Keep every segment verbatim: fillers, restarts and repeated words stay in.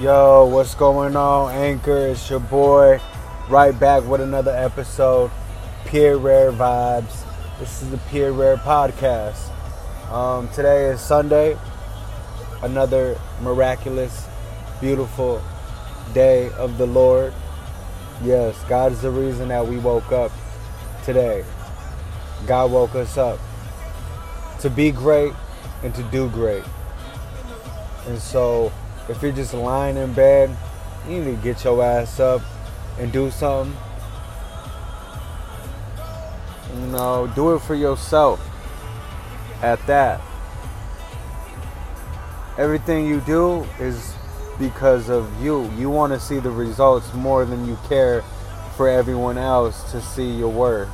Yo, what's going on, Anchor? It's your boy, right back with another episode, Pure Rare Vibes. This is the Pure Rare Podcast. Um, today is Sunday, another miraculous, beautiful day of the Lord. Yes, God is the reason that we woke up today. God woke us up to be great and to do great. And so, if you're just lying in bed, you need to get your ass up and do something. You know, do it for yourself. At that. Everything you do is because of you. You want to see the results more than you care for everyone else to see your worth.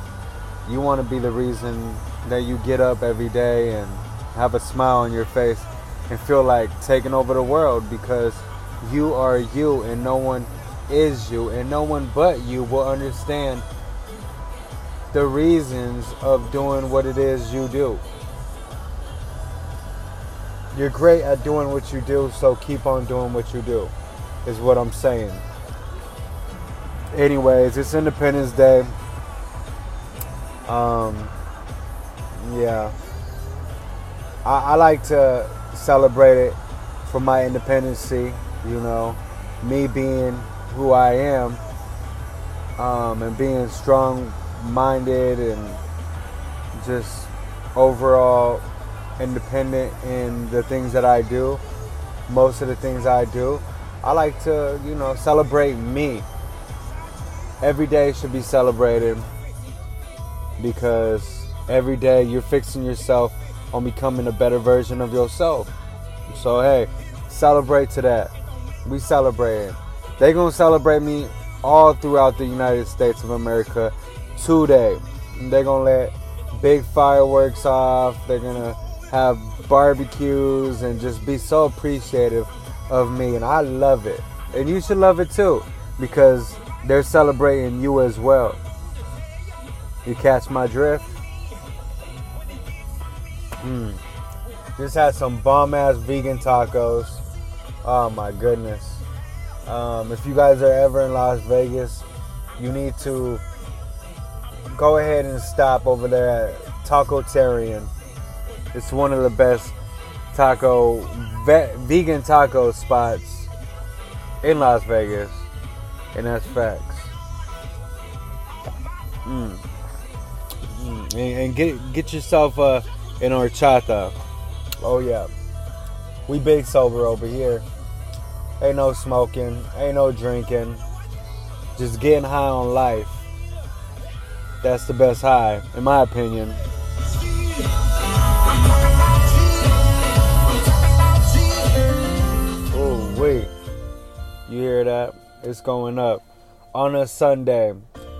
You want to be the reason that you get up every day and have a smile on your face and feel like taking over the world, because you are you and no one is you, and no one but you will understand the reasons of doing what it is you do. You're great at doing what you do, so keep on doing what you do, is what I'm saying. Anyways, it's Independence Day. Um, yeah. I, I like to celebrate it for my independence, you know, me being who I am, um, and being strong-minded and just overall independent in the things that I do, most of the things I do. I like to, you know, celebrate me. Every day should be celebrated, because every day you're fixing yourself on becoming a better version of yourself. So hey, celebrate to that. We celebrate it. They gonna celebrate me all throughout the United States of America today. They gonna let big fireworks off. They're gonna have barbecues and just be so appreciative of me, and I love it. And you should love it too, because they're celebrating you as well. You catch my drift? Mm. Just had some bomb ass vegan tacos. Oh my goodness. Um, if you guys are ever in Las Vegas, you need to go ahead and stop over there at Tacotarian. It's one of the best taco ve- vegan taco spots in Las Vegas, and that's facts. Mm. Mm. And, and get get yourself a in horchata. Oh yeah. We big sober over here. Ain't no smoking. Ain't no drinking. Just getting high on life. That's the best high, in my opinion. Ooh wee. You hear that? It's going up on a Sunday.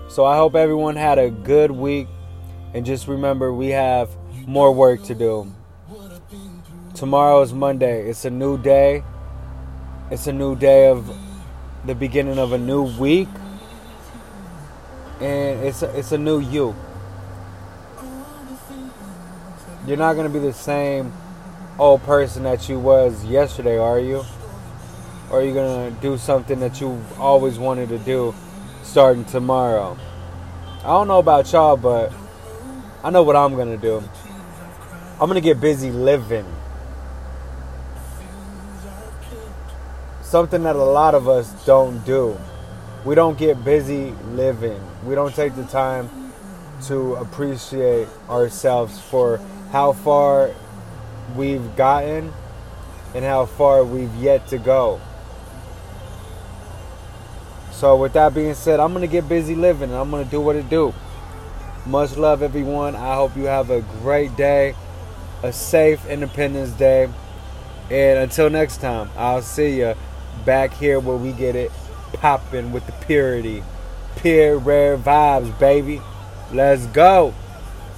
So I hope everyone had a good week. And just remember, we have more work to do. Tomorrow is Monday. It's a new day. It's a new day of the beginning of a new week. And it's a, it's a new you. You're not going to be the same old person that you was yesterday, are you? Or are you going to do something that you always wanted to do starting tomorrow? I don't know about y'all, but I know what I'm going to do. I'm going to get busy living. Something that a lot of us don't do. We don't get busy living. We don't take the time to appreciate ourselves for how far we've gotten and how far we've yet to go. So with that being said, I'm going to get busy living, and I'm going to do what it do. Much love, everyone. I hope you have a great day. A safe Independence Day. And until next time, I'll see ya back here where we get it popping with the purity. Pure Rare Vibes, baby. Let's go.